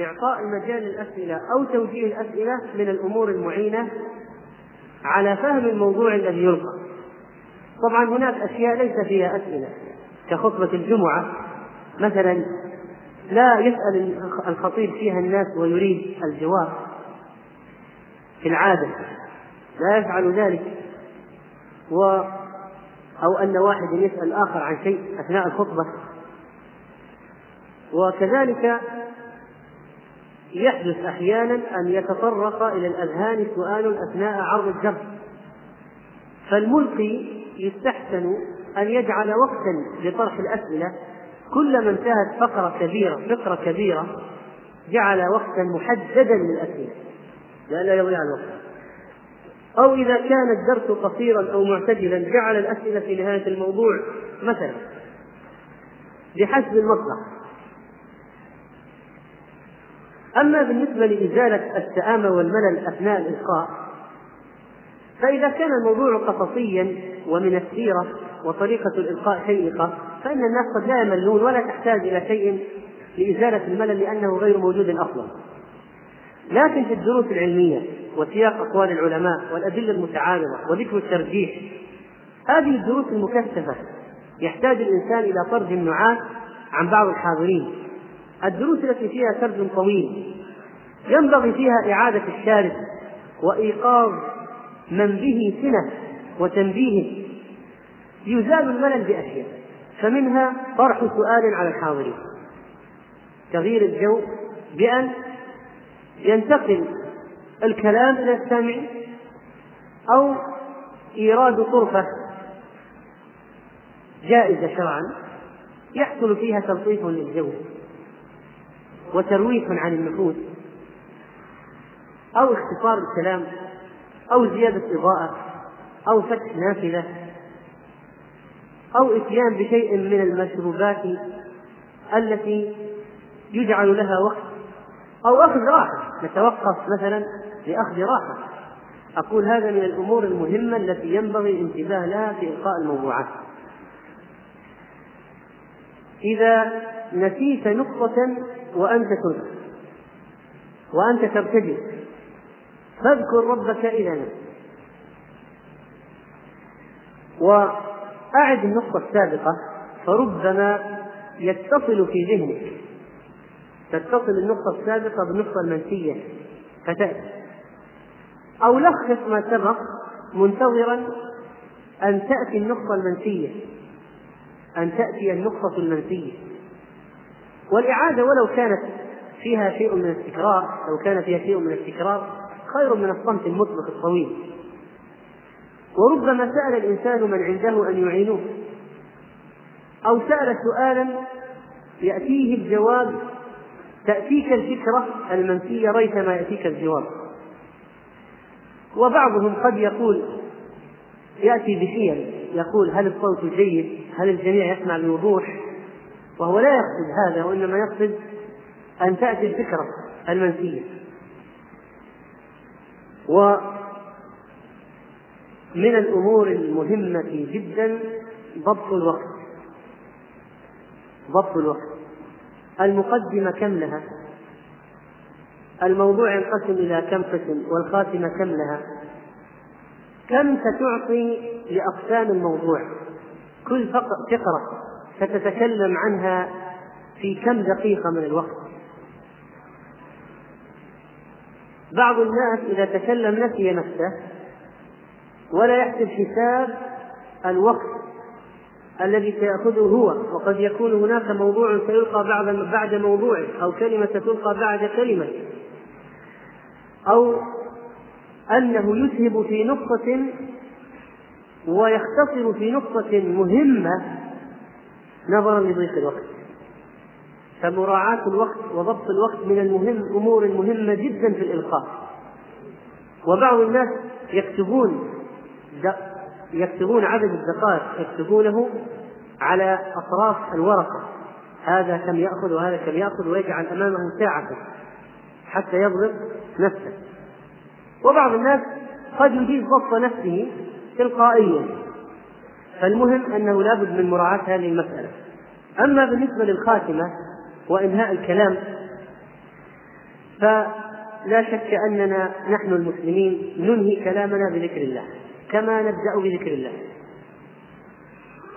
إعطاء المجال للأسئلة أو توجيه الأسئلة من الأمور المعينة على فهم الموضوع الذي يلقى. طبعا هناك أشياء ليس فيها أسئلة كخطبة الجمعة مثلا، لا يسأل الخطيب فيها الناس ويريد الجواب في العادة، لا يفعل ذلك، أو أن واحد يسأل آخر عن شيء أثناء الخطبة. وكذلك يحدث أحيانا أن يتطرق إلى الأذهان سؤال أثناء عرض الجرس، فالملقي يستحسن أن يجعل وقتا لطرح الأسئلة، كلما انتهت فقرة كبيرة جعل وقتا محددا للأسئلة لا يضيع الوقت، أو إذا كان الدرس قصيرا أو معتدلا جعل الأسئلة في نهاية الموضوع مثلا بحسب المصلحة. أما بالنسبة لإزالة السآمة والملل أثناء الإلقاء، فإذا كان الموضوع قصصيا ومن السيرة وطريقة الإلقاء شيقة، فإن الناس قد لا يملون ولا تحتاج إلى شيء لإزالة الملل لأنه غير موجود أصلا. لكن في الدروس العلمية وسياق أقوال العلماء والأدلة المتعارضة وذكر الترجيح، هذه الدروس المكثفة يحتاج الإنسان إلى طرد النعاس عن بعض الحاضرين. الدروس التي فيها سرد طويل ينبغي فيها إعادة الشارد وإيقاظ من به سنة وتنبيهه. يزال الملل بأشياء، فمنها طرح سؤال على الحاضرين، تغيير الجو بأن ينتقل الكلام إلى السامعين، أو إيراد طرفة جائزة شرعا يحصل فيها تلطيف للجو وترويح عن النفوس، أو اختصار الكلام، أو زيادة إضاءة، أو فتح نافذة، أو إتيان بشيء من المشروبات التي يجعل لها وقت، أو أخذ راحة، نتوقف مثلا لأخذ راحة. أقول هذا من الأمور المهمة التي ينبغي الانتباه لها في إلقاء الموضوعات. إذا نسيت نقطة وأنت تبتدئ فاذكر ربك إذا نسيت، وأعد النقطة السابقة، فربما يتصل في ذهنك، تتصل النقطة السابقة بالنقطة المنسية فتأتي، أو لخص ما سبق منتظرا أن تأتي النقطة المنسية، والإعادة ولو كانت فيها شيء من التكرار، خير من الصمت المطلق الطويل. وربما سأل الإنسان من عنده أن يعينوه، أو سأل سؤالا يأتيه الجواب، تأتيك الفكرة المنفية ريثما يأتيك الجواب. وبعضهم قد يأتي بشيء يقول هل الصوت جيد، هل الجميع يسمع بوضوح، وهو لا يقصد هذا، وإنما يقصد أن تأتي الفكرة المنسية. ومن الأمور المهمة جدا ضبط الوقت. المقدمة كم لها؟ الموضوع ينقسم إلى كم قسم؟ والخاتمة كم لها؟ كم ستعطي لأقسام الموضوع؟ كل فقرة ستتكلم عنها في كم دقيقة من الوقت؟ بعض الناس إذا تكلم نسي نفسه ولا يحسب حساب الوقت الذي سيأخذه هو، وقد يكون هناك موضوع سيلقى بعد موضوعه، أو كلمة ستلقى بعد كلمة، أو أنه يسهب في نقطة ويختصر في نقطة مهمة نظرا لضيق الوقت. فمراعاة الوقت وضبط الوقت من الأمور المهمة جدا في الإلقاء. وبعض الناس يكتبون عدد الدقائق، يكتبونه على أطراف الورقة، هذا كم يأخذ وهذا كم يأخذ، ويجعل أمامه ساعة حتى يضبط نفسه. وبعض الناس قد يجيز ضبط نفسه تلقائيا. فالمهم أنه لابد من مراعاة هذه المسألة، أما بالنسبة للخاتمة وإنهاء الكلام فلا شك أننا نحن المسلمين ننهي كلامنا بذكر الله كما نبدأ بذكر الله.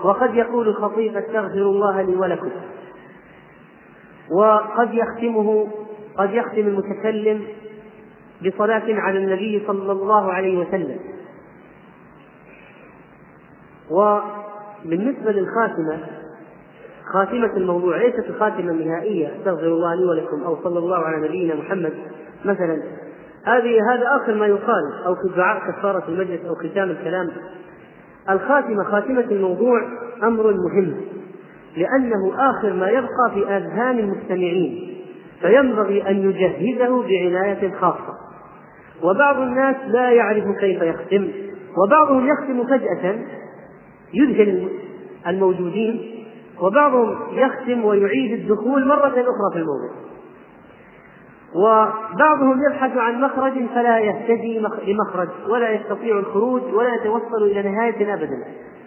وقد يقول الخطيب استغفر الله لي ولكم، وقد قد يختم المتكلم بصلاة على النبي صلى الله عليه وسلم. وبالنسبة للخاتمة، خاتمة الموضوع ليست الخاتمة النهائية استغفر الله لي ولكم أو صلى الله على نبينا محمد مثلا، هذا آخر ما يقال أو في دعاء كفارة المجلس أو ختام الكلام. الخاتمة خاتمة الموضوع أمر مهم لأنه آخر ما يبقى في أذهان المستمعين، فينبغي أن يجهزه بعناية خاصة. وبعض الناس لا يعرف كيف يختم، وبعضهم يختم فجأة يذهل الموجودين، وبعضهم يختم ويعيد الدخول مرة أخرى في الموضوع، وبعضهم يبحث عن مخرج فلا يهتدي لمخرج ولا يستطيع الخروج ولا يتوصل إلى نهاية أبدا،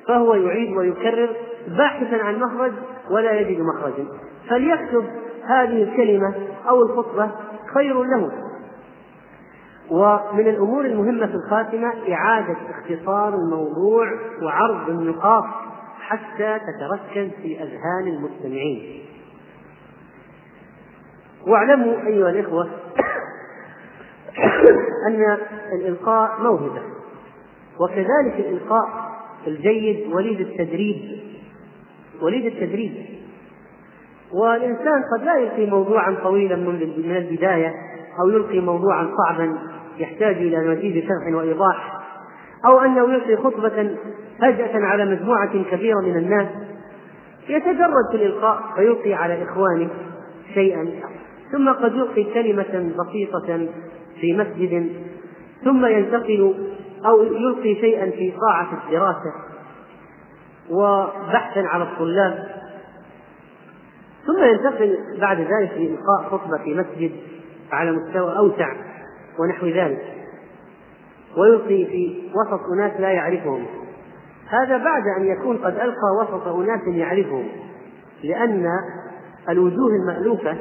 فهو يعيد ويكرر باحثا عن مخرج ولا يجد مخرجا. فليكتب هذه الكلمة أو الخطبة خير له. ومن الأمور المهمة في الخاتمة إعادة اختصار الموضوع وعرض النقاط حتى تتركز في أذهان المستمعين. واعلموا أيها الإخوة أن الإلقاء موهبة، وكذلك الإلقاء الجيد وليد التدريب. والإنسان قد لا يلقي موضوعا طويلا من البداية، أو يلقي موضوعا صعبا يحتاج إلى مزيد شرح وإيضاح، أو أنه يلقي خطبة فجأة على مجموعة كبيرة من الناس. يتجرد في الإلقاء فيلقي على إخوانه شيئا، ثم قد يلقي كلمة بسيطة في مسجد، ثم ينتقل أو يلقي شيئا في قاعة الدراسة وبحثا على الطلاب، ثم ينتقل بعد ذلك لإلقاء خطبة في مسجد على مستوى أوسع ونحو ذلك، ويلقي في وسط أناس لا يعرفهم. هذا بعد أن يكون قد ألقى وسط أناس يعرفهم، لأن الوجوه المألوفة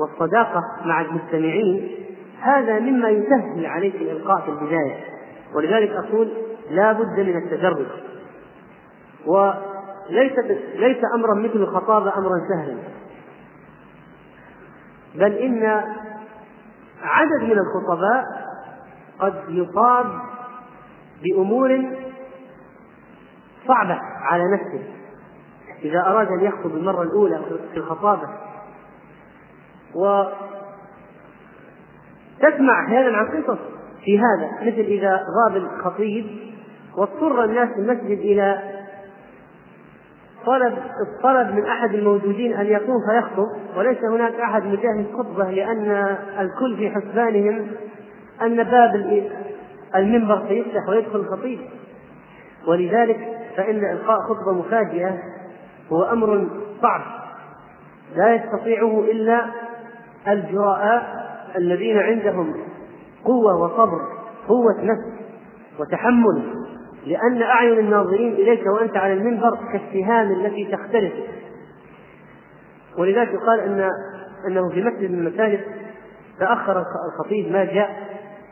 والصداقة مع المستمعين هذا مما يسهل عليك الإلقاء في البداية. ولذلك أقول لا بد من التجرد، وليس أمرا مثل الخطابة أمرا سهلا، بل إن عدد من الخطباء قد يصاب بأمور صعبة على نفسه إذا أراد أن يخطب المرة الأولى في الخطابة. وتسمع أحيانا عن قصص في هذا، مثل إذا غاب الخطيب واضطر الناس في المسجد إلى الطلب من أحد الموجودين أن يقوم فيخطب، وليس هناك أحد مجهز خطبة، لأن الكل في حسبانهم أن باب المنبر سيفتح ويدخل الخطيب. ولذلك فإن إلقاء خطبة مفاجئة هو أمر صعب لا يستطيعه إلا الجراء الذين عندهم قوة وصبر، قوة نفس وتحمل، لأن أعين الناظرين إليك وأنت على المنبر كالسهام التي تختلف. ولذلك قال أنه في مسجد من المساجد تأخر الخطيب ما جاء،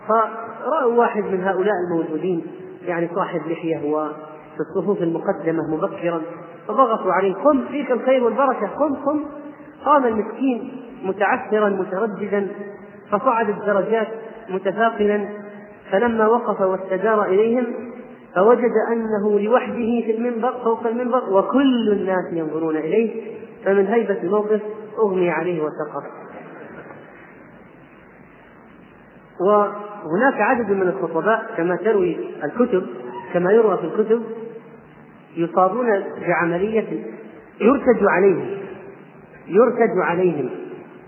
فرأوا واحد من هؤلاء الموجودين يعني صاحب لحية وفي الصفوف المقدمة مبكرا، فضغطوا عليه قم فيك الخير والبركة قم. قام المسكين متعثرا مترددا، فصعد الدرجات متثاقلا، فلما وقف واستدار إليهم فوجد أنه لوحده في المنبر فوق المنبر وكل الناس ينظرون إليه، فمن هيبة الموقف أغمي عليه وسقط. وهناك عدد من الخطباء كما تروي الكتب، كما يروى في الكتب، يصابون بعملية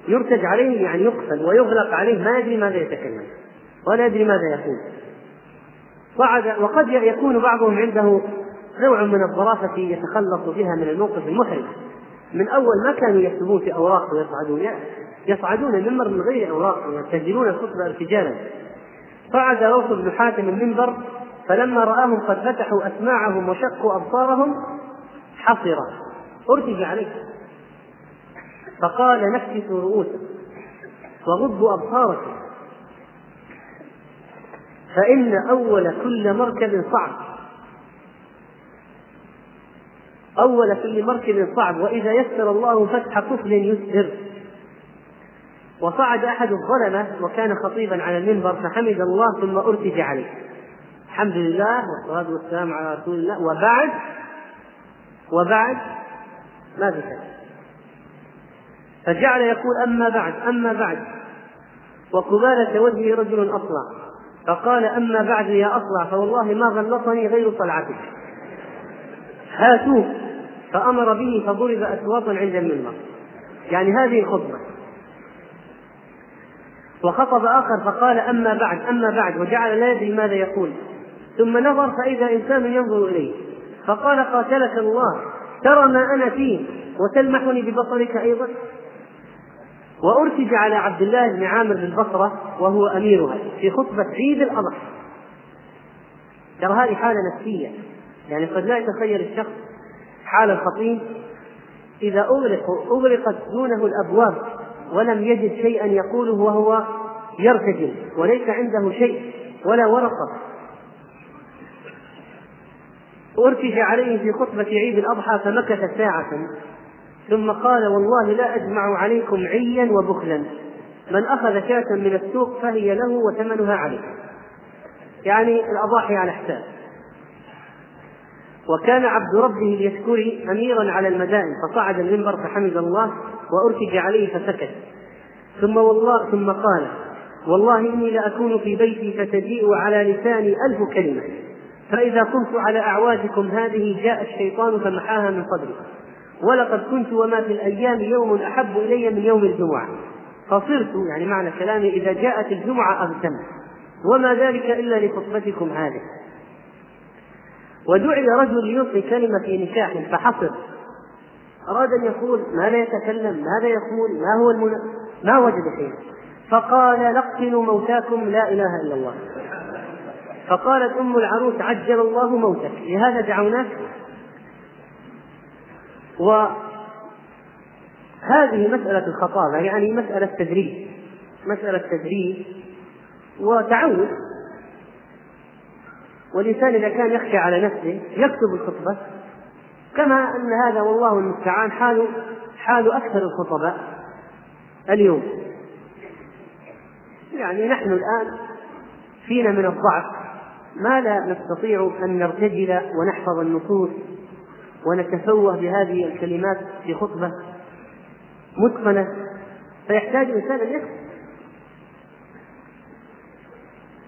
يرتج عليهم يعني يقفل ويغلق عليه، ما يدري ماذا يتكلم ولا يدري ماذا يقول. وقد يكون بعضهم عنده نوع من الظرافة يتخلص بها من الموقف المحرج. من أول ما كانوا يكتبون في أوراق ويصعدون المنبر من غير أوراق ويسجلون الخطبة ارتجالا. صعد روح بن حاتم المنبر، فلما رآهم قد فتحوا أسماعهم وشقوا أبصارهم حصر، ارتج عليه فقال نفسوا رؤوسكم وغضوا أبصاركم فإن أول كل مركب صعب، أول كل مركب صعب، وإذا يسر الله فتح كفل يسر. وصعد أحد الظلمة وكان خطيبا على المنبر فحمد الله ثم أرتجع عليه، الحمد لله والصلاة والسلام على رسول الله. وبعد ما في شيء، فجعل يقول أما بعد وقبالة وجهه رجل أصلع، فقال أما بعد يا أصلع فوالله ما غلطني غير طلعتك هاتوه، فأمر به فضرب أسواطا عند المنبر. يعني هذه الخطبة. وخطب آخر فقال أما بعد وجعل لا يدري ماذا يقول، ثم نظر فإذا إنسان ينظر إليه فقال قاتلك الله، ترى ما أنا فيه وتلمحني ببصرك أيضا. وأرتج على عبد الله بن عامر بالبصرة وهو أميرها في خطبة عيد الأضحى. ترى هذه حالة نفسية، يعني قد لا يتخيل الشخص حال الخطيب إذا أغلقت دونه الأبواب ولم يجد شيئا يقوله وهو يرتجل وليس عنده شيء ولا ورقة. أرتج عليه في خطبة عيد الأضحى فمكث ساعة ثم قال والله لا أجمع عليكم عيا وبخلا، من أخذ شاة من السوق فهي له وثمنها عليه، يعني الأضاحي على حساب. وكان عبد ربه اليشكري أميرا على المدائن فصعد المنبر فحمد الله وأرتج عليه فسكت، ثم قال والله إني لأكون في بيتي فتجيء على لساني 1000 كلمة، فإذا قمت على أعوادكم هذه جاء الشيطان فمحاها من صدري، ولقد كنت وما في الأيام يوم أحب إلي من يوم الجمعة، فصرت، يعني معنى كلامي، إذا جاءت الجمعة أغتم، وما ذلك إلا لخطبتكم هذه. ودعي رجل يلقي كلمة في نكاح فحصر، أراد أن يقول ماذا يتكلم، ماذا يقول، ما هو ما وجد شيئا، فقال لقنوا موتاكم لا إله إلا الله. فقالت أم العروس عجل الله موتك لهذا دعوناك. وهذه مسألة الخطابة، يعني مسألة تدريب وتعود. والإنسان إذا كان يخشى على نفسه يكتب الخطبة، كما أن هذا والله المستعان حال أكثر الخطباء اليوم. يعني نحن الآن فينا من الضعف ما لا نستطيع أن نرتجل ونحفظ النصوص ونتفوه بهذه الكلمات في خطبة متقنة، فيحتاج الإنسان أن يكتب.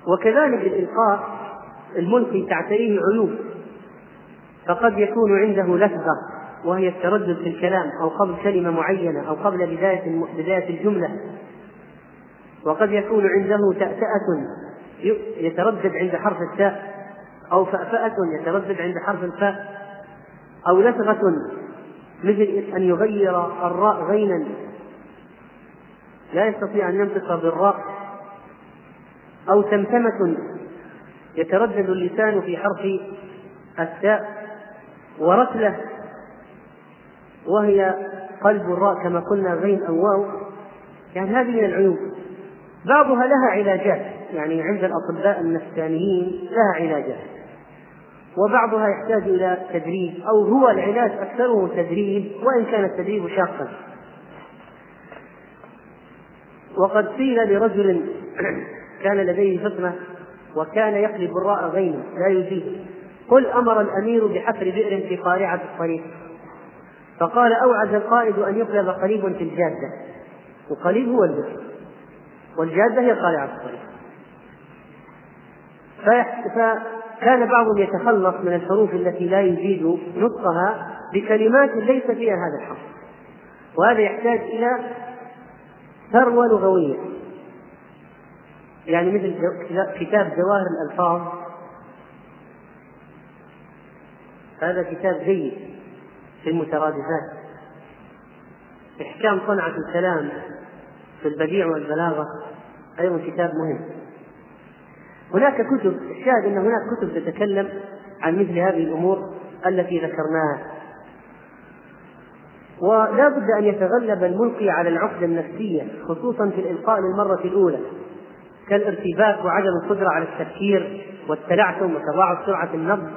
وكذلك الإلقاء، الملقي تعتريه عيوب، فقد يكون عنده لفظة وهي التردد في الكلام أو قبل كلمة معينة أو قبل بداية الجملة، وقد يكون عنده تأتأة يتردد عند حرف التاء، أو فأفأة يتردد عند حرف الفاء، أو لثغة مثل أن يغير الراء غينا لا يستطيع أن ينطق بالراء، أو تمتمة يتردد اللسان في حرف التاء، ورتلة وهي قلب الراء كما قلنا غين أو واو. يعني هذه من العيوب، بعضها لها علاجات، يعني عند الأطباء النفسانيين لها علاجات، وبعضها يحتاج إلى تدريب، أو هو العلاج أكثره تدريب، وإن كان التدريب شاقا. وقد قيل لرجل كان لديه فطنة وكان يقلب الراء غينا لا يجيب، قل أمر الأمير بحفر بئر في قارعة الطريق، فقال أوعز القائد أن يقلب قليب في الجادة، وقليب هو البئر والجادة هي قارعة الطريق. كان بعضهم يتخلص من الحروف التي لا يجيد نطقها بكلمات ليس فيها هذا الحرف، وهذا يحتاج إلى ثروة لغوية، يعني مثل كتاب جواهر الألفاظ، هذا كتاب جيد في المترادفات، إحكام صنعة الكلام في البديع والبلاغة أيضا كتاب مهم. هناك كتب، الشاهد أن هناك كتب تتكلم عن مثل هذه الأمور التي ذكرناها. ولا بد أن يتغلب الملقي على العقدة النفسية خصوصا في الإلقاء للمرة الأولى، كالارتباك وعدم القدرة على التفكير والتلعثم وتضاعف سرعة النبض.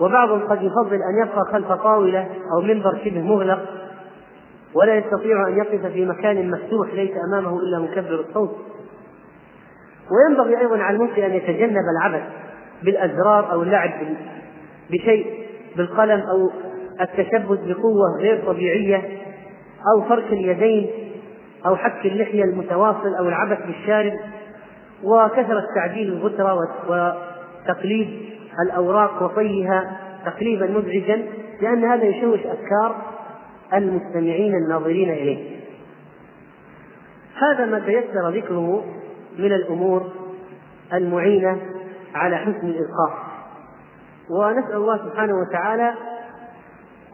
وبعضهم قد يفضل أن يبقى خلف طاولة أو منبر شبه مغلق ولا يستطيع أن يقف في مكان مفتوح ليس أمامه إلا مكبر الصوت. وينبغي أيضا على الملقي أن يتجنب العبث بالأزرار أو اللعب بشيء بالقلم أو التشبث بقوة غير طبيعية أو فرك اليدين أو حك اللحية المتواصل أو العبث بالشارب، وكثرة تعديل الغترة وتقليد الأوراق وطيها تقليبا مزعجا، لأن هذا يشوش أفكار المستمعين الناظرين إليه. هذا ما تيسر ذكره من الأمور المعينة على حسن الإلقاء، ونسأل الله سبحانه وتعالى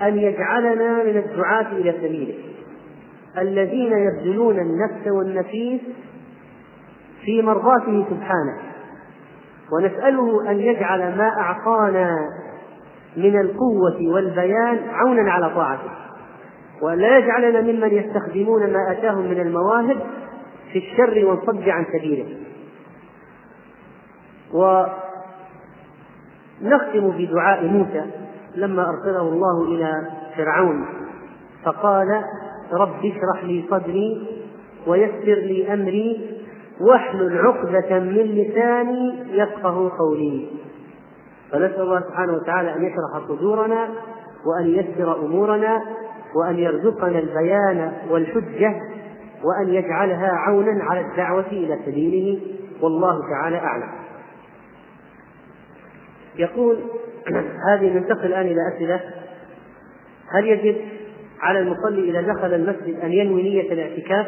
أن يجعلنا من الدعاة إلى سبيله الذين يبذلون النفس والنفيس في مرضاته سبحانه، ونسأله أن يجعل ما أعطانا من القوة والبيان عونا على طاعته، وأن لا يجعلنا ممن يستخدمون ما أتاهم من المواهب في الشر والصد عن سبيله. ونختم بدعاء موسى لما أرسله الله إلى فرعون فقال: رب اشرح لي صدري ويسر لي أمري واحلل عقدة من لساني يفقه قولي. فنسأل الله سبحانه وتعالى أن يشرح صدورنا وأن يسر أمورنا وأن يرزقنا البيان والحجة وأن يجعلها عونا على الدعوة إلى سبيله، والله تعالى أعلم. يقول هذه ننتقل الآن إلى أسئلة. هل يجب على المصلي إذا دخل المسجد أن ينوي نية الاعتكاف؟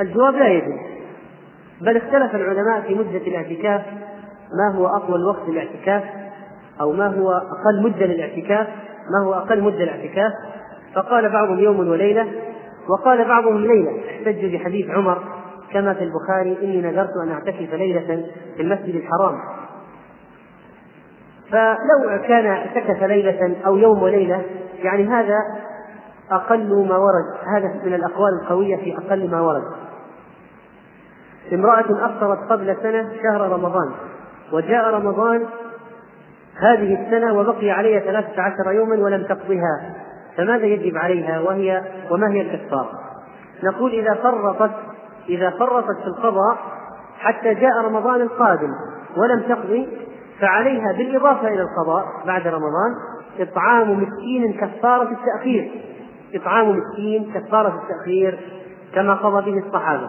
الجواب: لا يجب، بل اختلف العلماء في مدة الاعتكاف، ما هو أطول وقت للاعتكاف أو ما هو أقل مدة للاعتكاف. ما هو أقل مدة للاعتكاف؟ فقال بعضهم يوم وليلة، وقال بعضهم ليلة، احتج بحديث عمر كما في البخاري: إني نذرت أن أعتكف ليلة في المسجد الحرام. فلو كان اعتكف ليلة أو يوم وليلة يعني هذا أقل ما ورد، هذا من الأقوال القوية في أقل ما ورد. امرأة أفطرت قبل سنة شهر رمضان وجاء رمضان هذه السنة وبقي عليها 13 يوما ولم تقضها، فماذا يجب عليها وما هي الكفارة؟ نقول: إذا فرطت في القضاء حتى جاء رمضان القادم ولم تقضي، فعليها بالإضافة إلى القضاء بعد رمضان إطعام مسكين كفارة التأخير، إطعام مسكين كفارة التأخير كما قضى به الصحابة.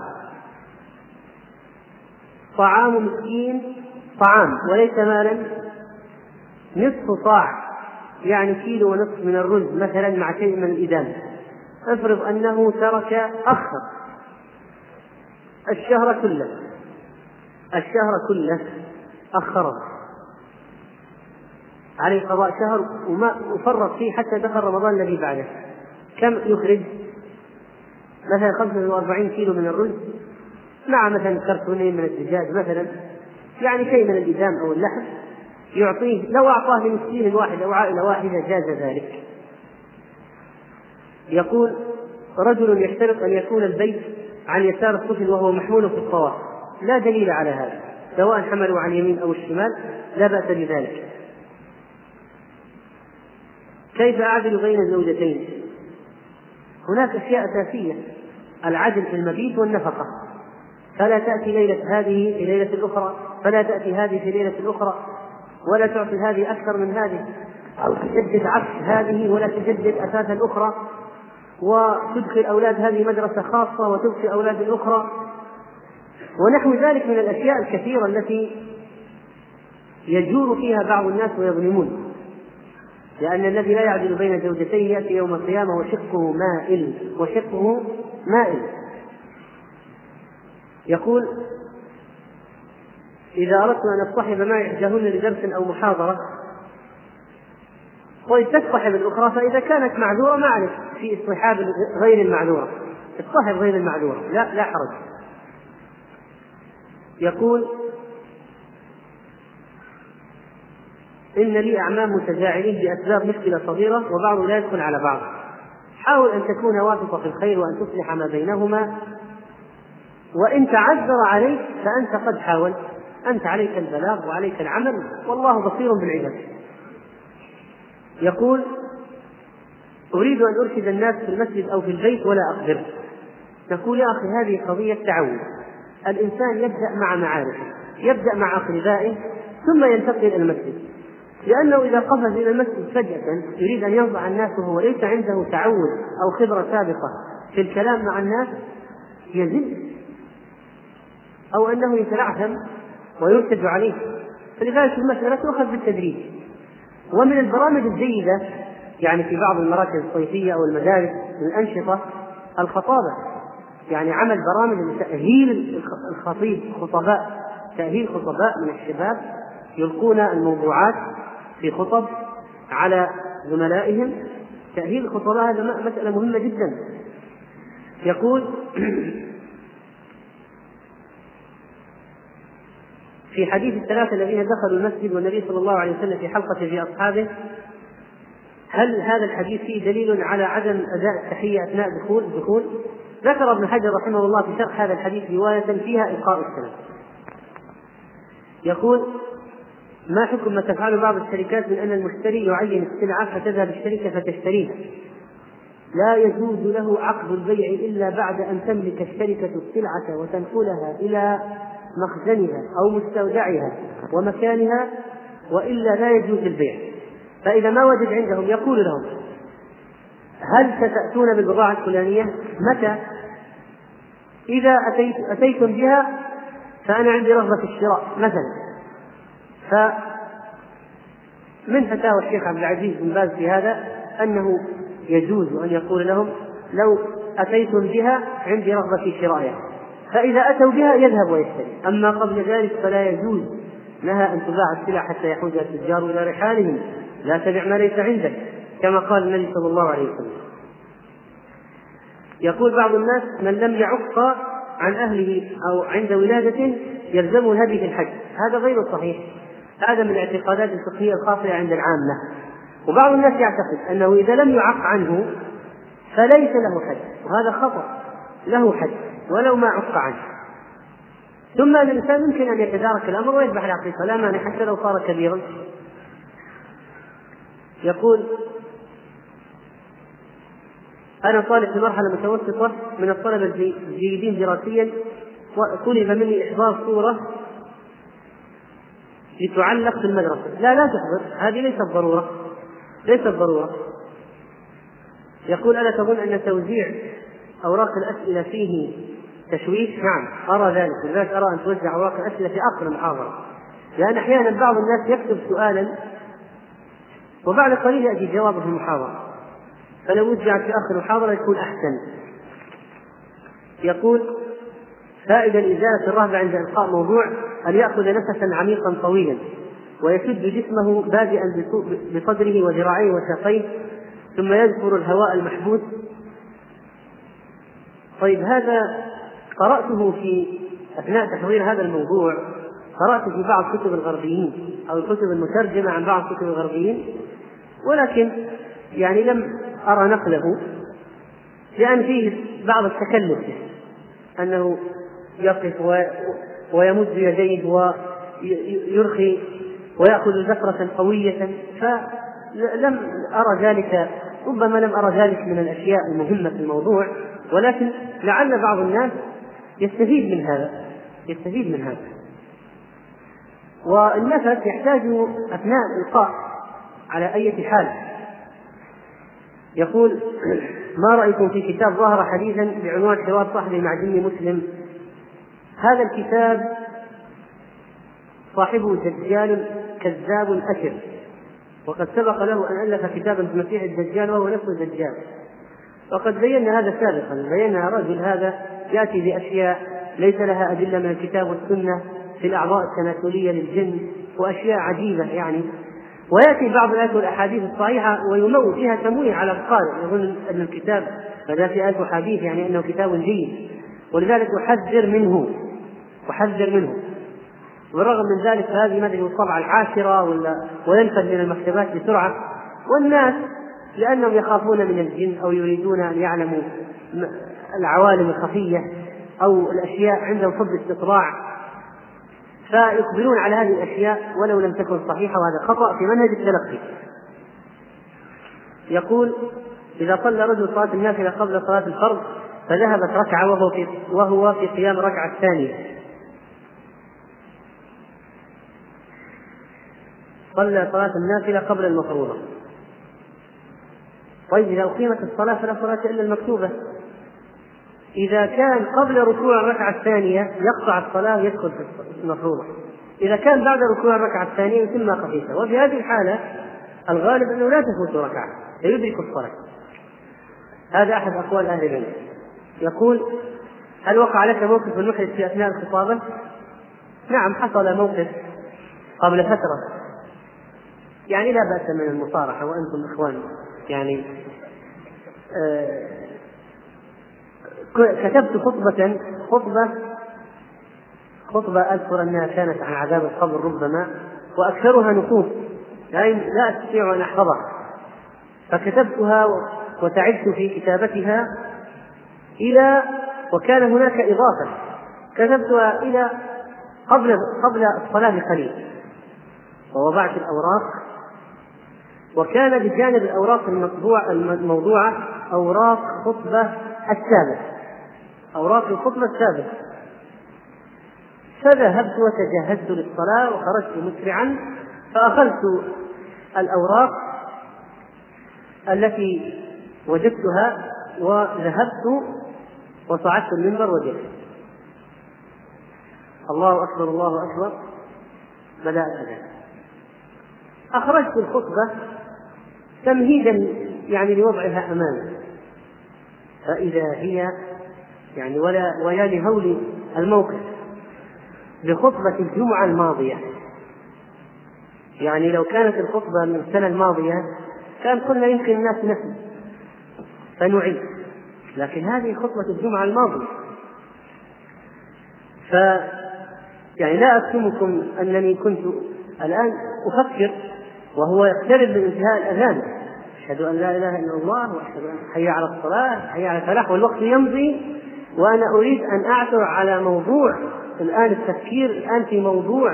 طعام مسكين طعام وليس مالا، نصف صاع يعني كيلو ونصف من الرز مثلا مع شيء من الإدام. افرض أنه ترك أخر الشهر كله أخره، عليه قضاء شهر وما فرط فيه حتى دخل رمضان الذي بعده، كم يخرج؟ مثلا 45 كيلو من الرز مع مثلا كرتونين من الدجاج مثلا، يعني شيء من الإدام أو اللحم، يعطيه لو أعطاه لمسكين واحد أو عائلة واحدة جاز ذلك. يقول: رجل يشترط أن يكون البيت عن يسار الطفل وهو محمول في الطواف، لا دليل على هذا، سواء حملوا عن اليمين أو الشمال لا بأس بذلك. كيف أعدل بين الزوجتين؟ هناك أشياء أساسية، العدل في المبيت والنفقة، فلا تأتي ليلة هذه في ليلة الأخرى، فلا تأتي هذه في ليلة الأخرى، ولا تعطي هذه أكثر من هذه، أو تجدد عكس هذه ولا تجدد أساس الأخرى، وتدخل أولاد هذه مدرسة خاصة وتبقي أولاد الأخرى، ونحو ذلك من الأشياء الكثيرة التي يجور فيها بعض الناس ويظلمون، لأن الذي لا يعدل بين زوجتيه يأتي يوم القيامة وشقه مائل. يقول: إذا أردت أن أصطحب معي إحداهن لدرس أو محاضرة وتصطحب الأخرى، فإذا كانت معذورة ما عليك في اصطحاب غير المعذورة، اصطحب غير المعذورة لا حرج. يقول: إن لي أعمام متجاعلين بأسباب مشكلة صغيرة وبعض لا يدخل على بعض، حاول أن تكون واثقا في الخير وأن تصلح ما بينهما، وإن تعذر عليك فأنت قد حاولت، أنت عليك البلاغ وعليك العمل، والله بصير بالعباد. يقول: أريد أن أرشد الناس في المسجد أو في البيت ولا أقدر. نقول: يا أخي، هذه قضية تعود. الإنسان يبدأ مع معارفه، يبدأ مع أقربائه، ثم ينتقل إلى المسجد، لأنه إذا قفز إلى المسجد فجأة يريد أن ينضع الناس وهو ليس عنده تعود أو خبرة سابقة في الكلام مع الناس يزل، أو أنه يتلعثم ويرتد عليه. فلذلك المسألة تؤخذ بالتدريج. ومن البرامج الجيدة يعني في بعض المراكز الصيفية أو المدارس الأنشطة الخطابة، يعني عمل برامج لتأهيل الخطيب، خطباء، تأهيل خطباء من الشباب يلقون الموضوعات في خطب على زملائهم. تأهيل الخطباء هذا مسألة مهمة جدا. يقول في حديث الثلاثة الذين دخلوا المسجد والنبي صلى الله عليه وسلم في حلقة في أصحابه، هل هذا الحديث فيه دليل على عدم أداء التحية أثناء دخول؟ ذكر ابن حجر رحمه الله في شرح هذا الحديث رواية فيها إلقاء السلام. يقول: ما حكم ما تفعل بعض الشركات من أن المشتري يعين السلعة فتذهب الشركة فتشتريها، لا يجوز له عقد البيع إلا بعد أن تملك الشركة السلعة وتنقلها إلى مخزنها أو مستودعها ومكانها، وإلا لا يجوز البيع. فإذا ما وجد عندهم يقول لهم: هل ستأتون بالبضاعة الفلانية؟ متى؟ إذا أتيتم بها فأنا عندي رغبة في الشراء مثلا. فمن فتاوى الشيخ عبد العزيز بن باز في هذا أنه يجوز أن يقول لهم: لو أتيتم بها عندي رغبة في شرائها، فإذا أتوا بها يذهب ويشتري. أما قبل ذلك فلا يجوز، لها أن تباع السلع حتى يحوز التجار إلى رحالهم، لا تبع ما ليس عندك، كما قال النبي صلى الله عليه وسلم. يقول بعض الناس: من لم يعق عن أهله أو عند ولادته يلزم الهدي في الحج. هذا غير صحيح، هذا من الاعتقادات الفقهية الخاطئة عند العامة. وبعض الناس يعتقد أنه إذا لم يعق عنه فليس له حج، وهذا خطأ. له حج ولو ما عق عنه. ثم الإنسان يمكن أن يتدارك الأمر ويذبح العقيقة، لا مانع حتى لو صار كبيرا. يقول: أنا طالب في مرحلة متوسطة من الطلبة الجيدين دراسيا، وطلب مني إحضار صورة لتعلق في المدرسة. لا تحضر، هذه ليست ضرورة. يقول: ألا تظن أن توزيع أوراق الأسئلة فيه تشويش؟ نعم، أرى ذلك، لذلك أرى أن توزع أوراق الأسئلة في آخر المحاضرة، لأن أحيانا بعض الناس يكتب سؤالا وبعد قليل يأتي جوابه في المحاضرة، فلو وزعت في آخر المحاضرة يكون أحسن. يقول: فائدة إزالة الرهبة عند إلقاء موضوع أن يأخذ نفسا عميقا طويلا ويشد جسمه بادئا بصدره وذراعيه وساقيه، ثم يذكر الهواء المحبوس. طيب، هذا قرأته في أثناء تحضير هذا الموضوع، قرأته في بعض كتب الغربيين أو الكتب المترجمة عن بعض كتب الغربيين، ولكن يعني لم أرى نقله، لأن فيه بعض التكلف، أنه يقف ويمد يديه ويرخي ويأخذ ذكرة قوية، فلم أرى ذلك، ربما لم أرى ذلك من الأشياء المهمة في الموضوع، ولكن لعل بعض الناس يستفيد من هذا. والنفس يحتاجه أثناء الإلقاء على أي حال. يقول: ما رأيكم في كتاب ظهر حديثا بعنوان حوار صاحبي مع جني مسلم؟ هذا الكتاب صاحبه دجال كذاب أشر، وقد سبق له أن ألف كتابا في مسيح الدجال وهو نفسه الدجال، وقد بينا هذا سابقا. بينا رجل هذا يأتي بأشياء ليس لها أدلة من الكتاب والسنة في الأعضاء التناسلية للجن وأشياء عجيبة يعني، ويأتي بعض الآيات والأحاديث الصحيحة ويموت فيها تمويه على القارئ، يظن أن الكتاب فذا في آيات وحديث يعني أنه كتاب جيد، ولذلك أحذر منه. بالرغم من ذلك هذه مدري الطبعة العاشرة وينفذ من المكتبات بسرعة، والناس لأنهم يخافون من الجن أو يريدون أن يعلموا العوالم الخفية أو الأشياء عندهم حب استطلاع، فيقبلون على هذه الأشياء ولو لم تكن صحيحة، وهذا خطأ في منهج التلقي. يقول: إذا صلى رجل صلاة النافلة قبل صلاة الفرض فذهبت ركعة وهو في قيام الركعة الثانية، صلى صلاة النافلة قبل المفروضة. طيب إذا أقيمت الصلاة فلا صلاة إلا المكتوبة. إذا كان قبل ركوع الركعة الثانية يقطع الصلاة ويدخل في المفروضة، إذا كان بعد ركوع الركعة الثانية يتمها خفيفة، وفي هذه الحالة الغالب أنه لا تفوت ركعة فيدرك الصلاة. هذا أحد أقوال أهل العلم. يقول: هل وقع لك موقف محرج في أثناء الخطابة؟ نعم، حصل موقف قبل فترة، يعني لا بأس من المصارحة وأنتم إخوان، يعني كتبت خطبة أذكر أنها كانت عن عذاب القبر ربما، وأكثرها نصوص لا أستطيع أن أحفظها، فكتبتها وتعبت في كتابتها إلى، وكان هناك إضافة كتبتها إلى قبل الصلاة بقليل، ووضعت الأوراق، وكان بجانب الأوراق الموضوعة أوراق خطبة السابق، أوراق الخطبة السابقة. فذهبت وتجهزت للصلاة وخرجت مسرعا، فأخذت الأوراق التي وجدتها وذهبت وصعدت المنبر وجلست. الله أكبر الله أكبر، بدأ الأذان. أخرجت الخطبة تمهيدا يعني لوضعها أمامي، فإذا هي يعني ولا لهول الموقف بخطبة الجمعة الماضية. يعني لو كانت الخطبة من السنة الماضية كان كنا يمكن الناس نفي فنعيد، لكن هذه خطبة الجمعة الماضية. يعني لا أكتمكم أنني كنت الآن أفكر وهو يقترب من انتهاء الأذان، أشهد أن لا إله إلا الله وأشهد أن حي على الصلاة حي على الفلاح، والوقت يمضي وأنا أريد أن أعثر على موضوع الآن، التفكير الآن في موضوع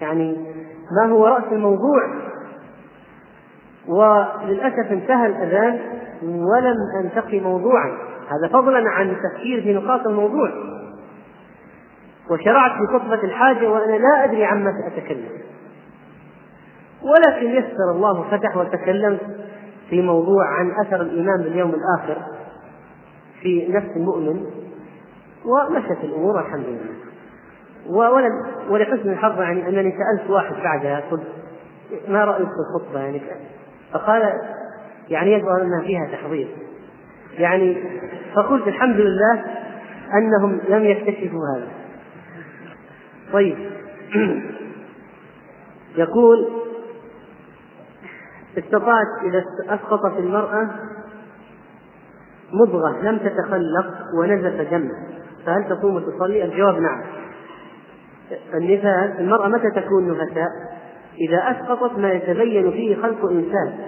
يعني ما هو رأس الموضوع. وللأسف انتهى الأذان ولم أنتقي موضوعا، هذا فضلا عن التفكير في نقاط الموضوع، وشرعت في خطبة الحاجة وأنا لا أدري عما سأتكلم، ولكن يسر الله فتح وتكلمت في موضوع عن أثر الإيمان باليوم الآخر في نفس المؤمن، ومشت الأمور الحمد لله. ولحسن الحظ يعني أنني سألت واحد بعدها قلت ما رأيك في الخطبة، يعني فقال يعني يظهر أنها فيها تحضير، يعني فقلت الحمد لله أنهم لم يكتشفوا هذا. طيب يقول: استطاعت إذا أسقطت المرأة مضغة لم تتخلق ونزف دم فهل تقوم تصلي؟ الجواب نعم. النفاس المرأة متى تكون نفساء؟ إذا أسقطت ما يتبين فيه خلق إنسان،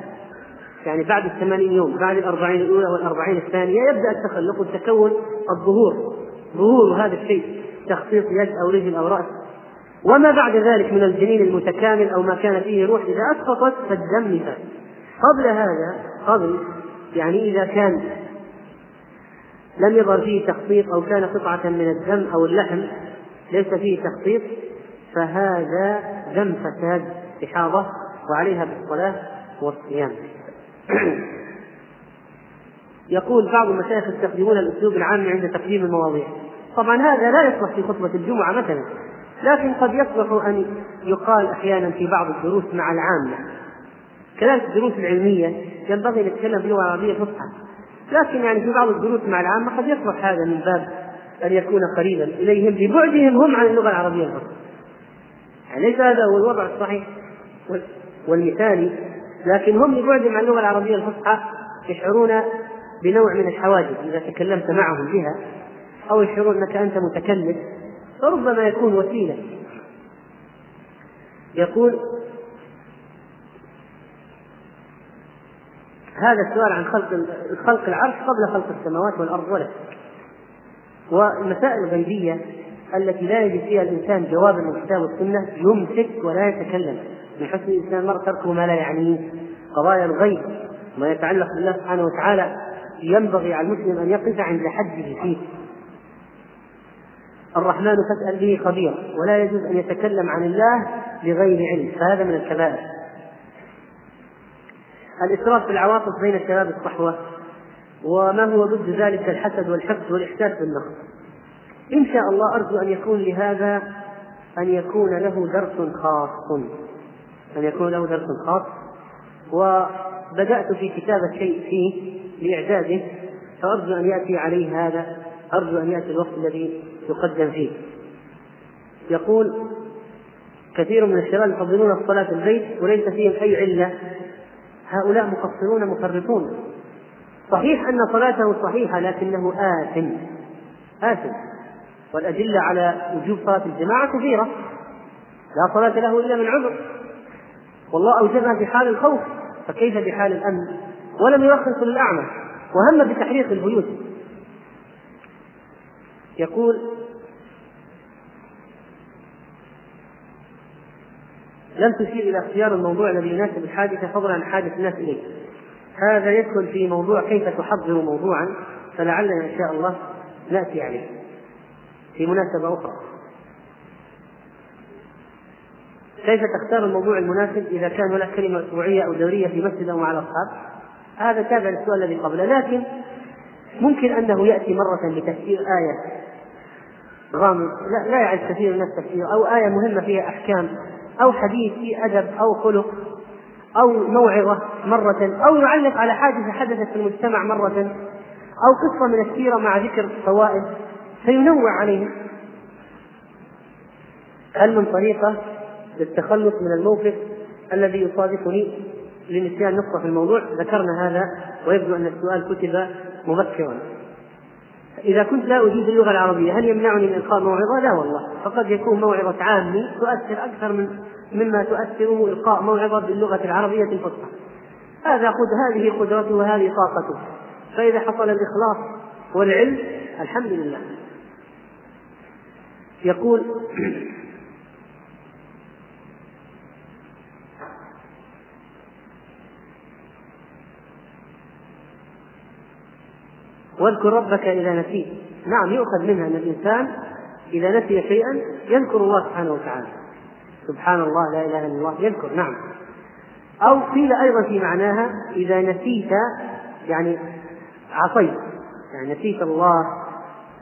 يعني بعد 80 يوم، بعد 40 الأولى وال40 الثانية يبدأ التخلق وتكون الظهور، ظهور هذا الشيء تخطيط يد أو رجل أو رأس، وما بعد ذلك من الجنين المتكامل أو ما كان فيه روح. إذا أسقطت فالدم نفاس. قبل هذا يعني إذا كان لم يظهر فيه تخطيط أو كان قطعة من الدم أو اللحم ليس فيه تخطيط فهذا دم فساد استحاضة، وعليها بالصلاة والصيام. يقول: بعض المشايخ يستخدمون الأسلوب العام عند تقديم المواضيع. طبعا هذا لا يصلح في خطبة الجمعة مثلا، لكن قد يصلح أن يقال أحيانا في بعض الدروس مع العامة. كذلك الدروس العلمية ينبغي أن نتكلم بلغة عربية فصحى، لكن يعني في بعض الدروس مع العامة قد يصلح هذا من باب أن يكون قريبا إليهم ببعدهم هم عن اللغة العربية الفصحى. يعني ليس هذا هو الوضع الصحيح والمثالي، لكن هم ببعدهم عن اللغة العربية الفصحى يشعرون بنوع من الحواجز إذا تكلمت معهم بها، أو يشعرون أنك أنت متكلم، فربما يكون وسيلة. يقول: هذا السؤال عن خلق العرش قبل خلق السماوات والأرض وله. والمسائل الغيبية التي لا يجد فيها الإنسان جوابا من الكتاب والسنة يمسك ولا يتكلم، من حسن الإنسان المرء تركه ما لا يعنيه. قضايا الغيب ما يتعلق بالله سبحانه وتعالى ينبغي على المسلم أن يقف عند حده فيه. الرحمن فاسأل به خبيرا، ولا يجوز أن يتكلم عن الله بغير علم، فهذا من الكبائر. الإسراف في العواطف بين الشباب الصحوة، وما هو ضد ذلك الحسد والحقد والإحساس بالنقص. إن شاء الله أرجو أن يكون له درس خاص، وبدأت في كتابة شيء فيه لإعداده، فأرجو أن يأتي عليه هذا، أرجو أن يأتي الوقت الذي يقدم فيه. يقول كثير من الشباب يفضلون الصلاة في البيت وليس فيهم أي علة، هؤلاء مقصرون مفرطون. صحيح أن صلاته صحيحة لكنه آثم، والأدلة على وجوب صلاة الجماعة كثيرة، لا صلاة له إلا من عذر، والله أوجبها في حال الخوف فكيف بحال الأمن، ولم يرخص للأعمى، وهم بتحريق البيوت. يقول لم تشير إلى اختيار الموضوع الذي يناسب الحادثة فضلا عن حادث الناس إليه. هذا يدخل في موضوع كيف تحضر موضوعا، فلعلنا إن شاء الله نأتي عليه في مناسبة أخرى. كيف تختار الموضوع المناسب إذا كان هناك كلمة أسبوعية أو دورية في مسجد أو مع الأصحاب؟ هذا تابع للسؤال الذي قبله، لكن ممكن أنه يأتي مرة لتفسير آية غامض لا يعرف كثير من التفسير، أو آية مهمة فيها أحكام، أو حديث فيه أدب أو خلق أو موعظة مرة، أو يعلق على حادثة حدثت في المجتمع مرة، أو قصة من السيرة مع ذكر فوائد، فينوع عليه. هل من طريقة للتخلص من الموقف الذي يصادفني لنسيان نقطة في الموضوع؟ ذكرنا هذا، ويبدو أن السؤال كتب مبكرا. إذا كنت لا أجيد اللغة العربية هل يمنعني من إلقاء موعظة؟ لا والله، فقد يكون موعظة عامة تؤثر أكثر مما تؤثره إلقاء موعظة باللغة العربية الفصحى. هذه قدرته وهذه طاقته، فإذا حصل الإخلاص والعلم الحمد لله. يقول واذكر ربك إذا نسيت. نعم، يؤخذ منها أن الإنسان إذا نسي شيئا يذكر الله سبحانه وتعالى، سبحان الله لا إله إلا الله، يذكر. نعم، أو قيل أيضا في معناها إذا نسيت يعني عصيت، يعني نسيت الله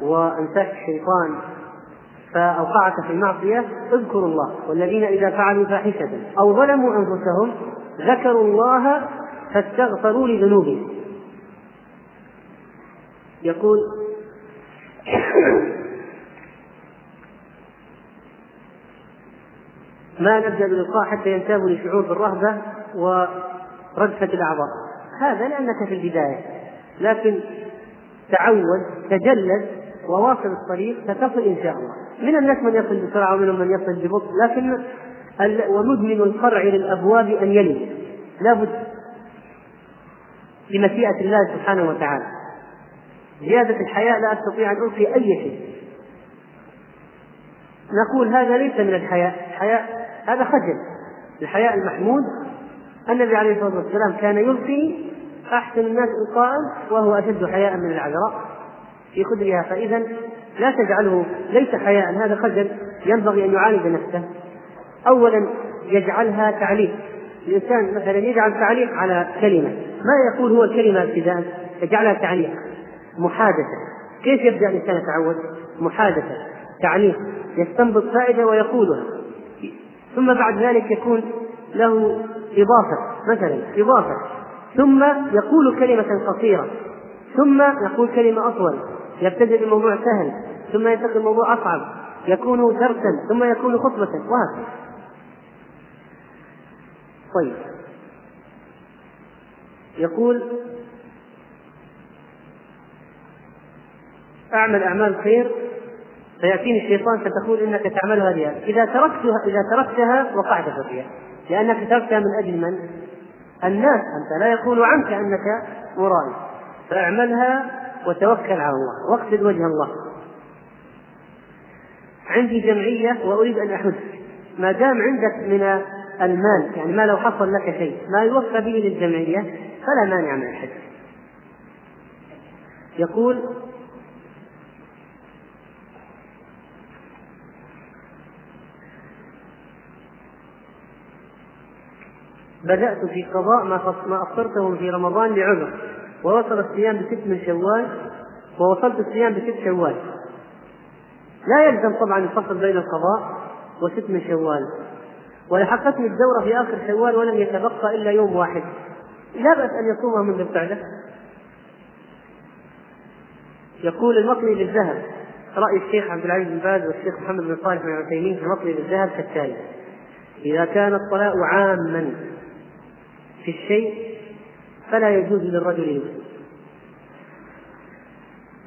وأنساك الشيطان فأوقعك في المعصية، اذكر الله. والذين إذا فعلوا فاحشة أو ظلموا أنفسهم ذكروا الله فاستغفروا لذنوبهم. يقول ما نبدأ باللقاء حتى ينتابوا لشعور بالرهبة وردفة الأعضاء؟ هذا لأنك في البداية، لكن تعود، تجلد، وواصل الطريق، ستصل إن شاء الله. من الناس من يصل بسرعة ومنهم من يصل ببطء، لكن ومدمن القرع للأبواب أن يلي، لابد بمشيئة الله سبحانه وتعالى. زيادة الحياء لا أستطيع أن ألقي أي شيء. نقول هذا ليس من الحياء، هذا خجل. الحياء المحمود النبي عليه الصلاة والسلام كان يلقي أحسن الناس إلقاء وهو أشد حياء من العذراء في خدرها، فإذا لا تجعله، ليس حياء، هذا خجل، ينبغي أن يعالج نفسه. أولا يجعلها تعليق، الإنسان مثلا يجعل تعليق على كلمة، ما يقول هو كلمة ابتداء، يجعلها تعليق، محادثة. كيف يبدأ الإنسان يتعود؟ محادثة، تعليق، يستنبط فائدة ويقولها، ثم بعد ذلك يكون له إضافة، ثم يقول كلمة قصيرة، ثم يقول كلمة أطول، يبتدئ الموضوع سهل ثم ينتقل الموضوع أصعب، يكون درسا ثم يكون خطبة، وهكذا. طيب، يقول أعمل أعمال خير فيأتيني الشيطان فتقول إنك تعملها رياء، إذا تركتها وقعت في الرياء، لأنك تركتها من أجل من؟ الناس، أنت لا يقول عنك أنك مرائي، فأعملها وتوكل على الله واقصد وجه الله. عندي جمعية وأريد أن أحج، ما دام عندك من المال، يعني ما لو حصل لك شيء ما يوفى به للجمعية فلا مانع من الحج. يقول بدأت في قضاء ما أفطرته في رمضان لعذر، ووصل الصيام بست من شوال، ووصلت الصيام بست شوال. لا يلزم طبعا الفصل بين القضاء وست من شوال. ولحقتني الدورة في آخر شوال ولم يتبقى إلا يوم واحد، لا بأس أن يصومها من ذي القعدة. يقول المطلي للذهب، رأي الشيخ عبد العزيز بن باز والشيخ محمد بن صالح بن عثيمين في المطلي للذهب كالتالي: إذا كان الطلاء عاما في الشيء فلا يجوز للرجل يمسك،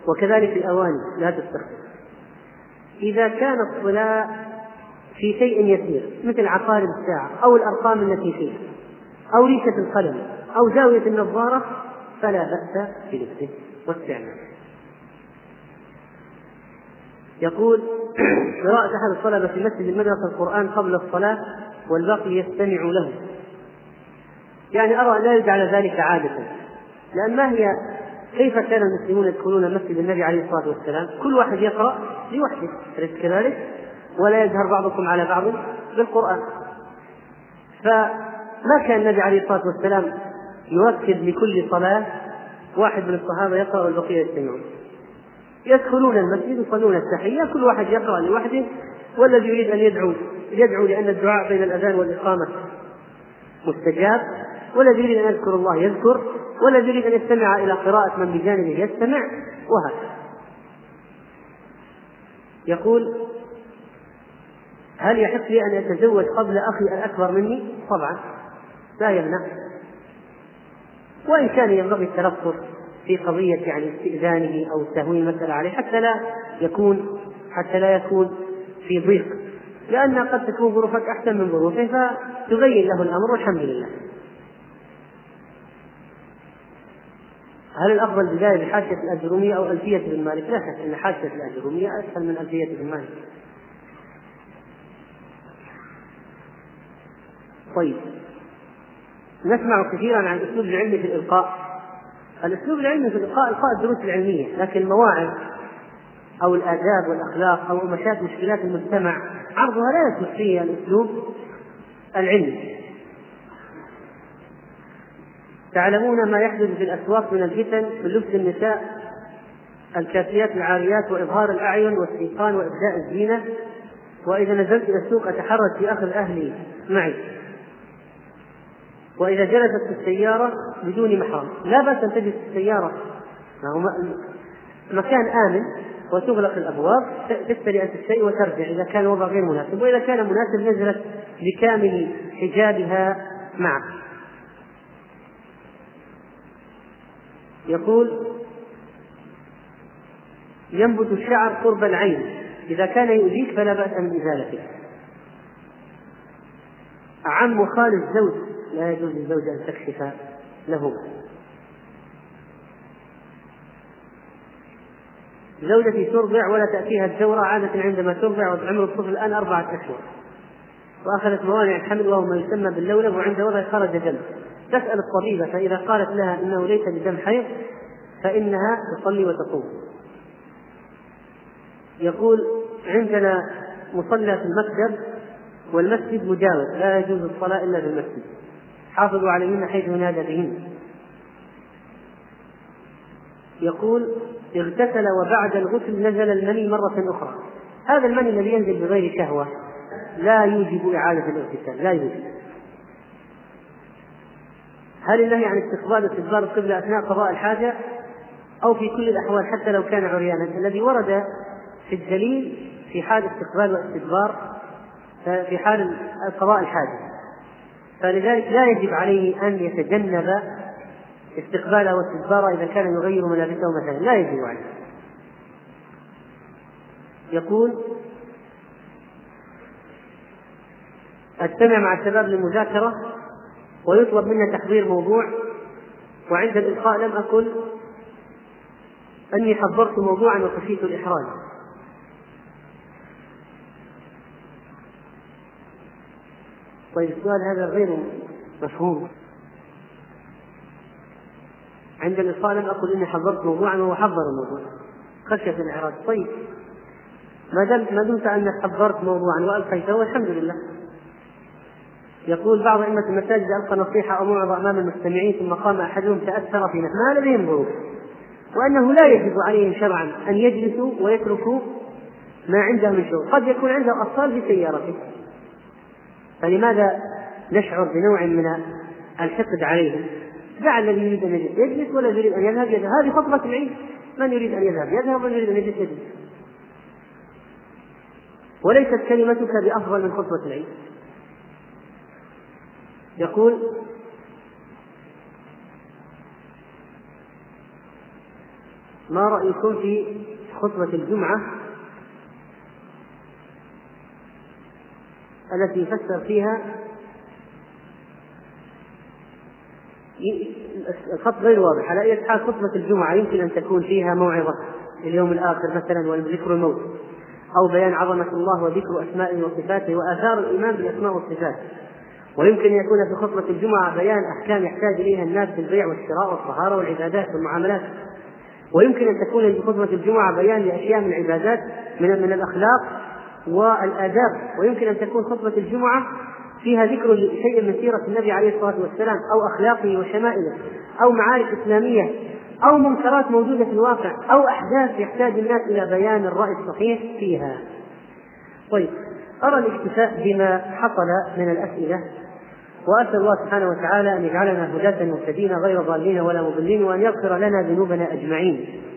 وكذلك الأواني لا تستخدم. إذا كان الطلاء في شيء يسير مثل عقارب الساعة أو الأرقام التي فيها أو ريشة القلم أو زاوية النظارة فلا بأس بلبسه واستعماله. يقول قراءة أحد الطلبة في مسجد المدرسة القرآن قبل الصلاة والباقي يستمع له، يعني أرى لا يجعل ذلك عادة، لأن ما هي كيف كان المسلمون يدخلون مسجد النبي عليه الصلاة والسلام؟ كل واحد يقرأ لوحده، أليس كذلك؟ ولا يجهر بعضكم على بعض بالقرآن. فما كان النبي عليه الصلاة والسلام يؤكد لكل صلاة واحد من الصحابة يقرأ والبقية يستمعون. يدخلون المسجد يصلون التحية كل واحد يقرأ لوحده، والذي يريد أن يدعو لأن الدعاء بين الأذان والإقامة مستجاب، والذي يريد أن يذكر الله يذكر، والذي يريد أن يستمع إلى قراءة من بجانبه يستمع، وهكذا. يقول: هل يحق لي أن أتزوج قبل أخي الأكبر مني؟ طبعا لا يمنع، وإن كان ينبغي التلفظ في قضية يعني استئذانه أو تهوين مسألة عليه حتى لا يكون في ضيق، لأن قد تكون ظروفك أحسن من ظروفه فتبين له الأمر والحمد لله. هل الأفضل بداية بحاشية الأجرومية أو ألفية بن مالك؟ لا شك أن حاشية الأجرومية أسهل من ألفية بن مالك. طيب، نسمع كثيرا عن الأسلوب العلمي في الإلقاء. الأسلوب العلمي في الإلقاء إلقاء الدروس العلمية، لكن المواعظ أو الآداب والأخلاق أو مشكلات المجتمع عرضها لا يدخل فيها الأسلوب العلمي. تعلمون ما يحدث في الأسواق من الفتن في لبس النساء، الكاسيات العاريات وإظهار الأعين والسيقان وإبداء الزينة، وإذا نزلت إلى السوق أتحرج في أخذ أهلي معي، وإذا جلست في السيارة بدون محرم. لا بأس أن تجلس في السيارة، مكان آمن، وتغلق الأبواب، تشتري أنت الشيء وترجع إذا كان الوضع غير مناسب، وإذا كان مناسب نزلت بكامل حجابها معك. يقول: ينبت الشعر قرب العين، إذا كان يؤذيك فلا بأس من إزالته. عم وخال الزوج لا يجوز للزوج أن تكشف لهما. زوجتي ترضع ولا تأتيها الجورة عادة عندما ترضع، وعمر الطفل الآن 4 أشهر، وأخذت موانع الحمل وهو ما يسمى باللولب، وعند وضع خرج دم. تسأل الطبيبة، فإذا قالت لها إنه ليس بدم حيض فإنها تصلي وتقوم. يقول: عندنا مصلى في المكتب والمسجد مجاور، لا يجوز الصلاة إلا بالمسجد، حافظوا عليهن حيث ينادى بهن. يقول: اغتسل وبعد الغسل نزل المني مرة أخرى، هذا المني الذي ينزل بغير شهوة لا يوجب إعادة الاغتسال، لا يوجب. هل النهي عن استقبال استدبار القبلة أثناء قضاء الحاجة أو في كل الأحوال حتى لو كان عريانا؟ الذي ورد في الدليل في حال استقبال واستدبار في حال قضاء الحاجة، فلذلك لا يجب عليه أن يتجنب استقباله واستدباره إذا كان يغير ملابسه مثلا، لا يجب عليه. يقول: أجتمع مع الشباب للمذاكرة ويطلب منا تحضير موضوع، وعند الإلقاء لم أكن أني حضرت موضوعا وخشيت الإحراج. طيب السؤال هذا غير مفهوم. عند الإلقاء لم أقل إني حضرت موضوعا وهو حضر موضوعا خشية الإحراج. طيب ما دمت أنك حضرت موضوعا وألقيته والحمد لله. يقول بعض أئمة المساجد ألقى نصيحة أو موعظة أمام المستمعين ثم قام أحدهم تأثر في ما لديهم ظروف، وأنه لا يجب عليهم شرعا أن يجلسوا ويتركوا ما عندهم من شغل، قد يكون عنده أطفال في سيارته، فلماذا نشعر بنوع من الحقد عليهم؟ دع الذي يريد أن يجلس ولا يريد أن يذهب يذهب، هذه خطبة العيد، من يريد أن يذهب يذهب ومن يريد أن يجلس يجلس، وليست كلمتك بأفضل من خطبة العيد. يقول ما رأيكم في خطبة الجمعة التي فسر فيها الخط غير واضح؟ على أي حال خطبة الجمعة يمكن أن تكون فيها موعظة لليوم الآخر مثلا وذكر الموت، أو بيان عظمة الله وذكر أسمائه وصفاته وآثار الإيمان بالأسماء والصفات، ويمكن أن يكون في خطبة الجمعة بيان أحكام يحتاج إليها الناس في البيع والشراء والطهارة والعبادات والمعاملات، ويمكن أن تكون في خطبة الجمعة بيان لأشياء من العبادات من الأخلاق والآداب، ويمكن أن تكون خطبة الجمعة فيها ذكر شيء من سيرة النبي عليه الصلاة والسلام أو أخلاقه وشمائله أو معارك إسلامية أو منكرات موجودة في الواقع أو أحداث يحتاج الناس إلى بيان الرأي الصحيح فيها. طيب أرى الاكتفاء بما حصل من الأسئلة، وأسأل الله سبحانه وتعالى أن يجعلنا هداة مهتدين غير ضالين ولا مضلين، وأن يغفر لنا ذنوبنا أجمعين.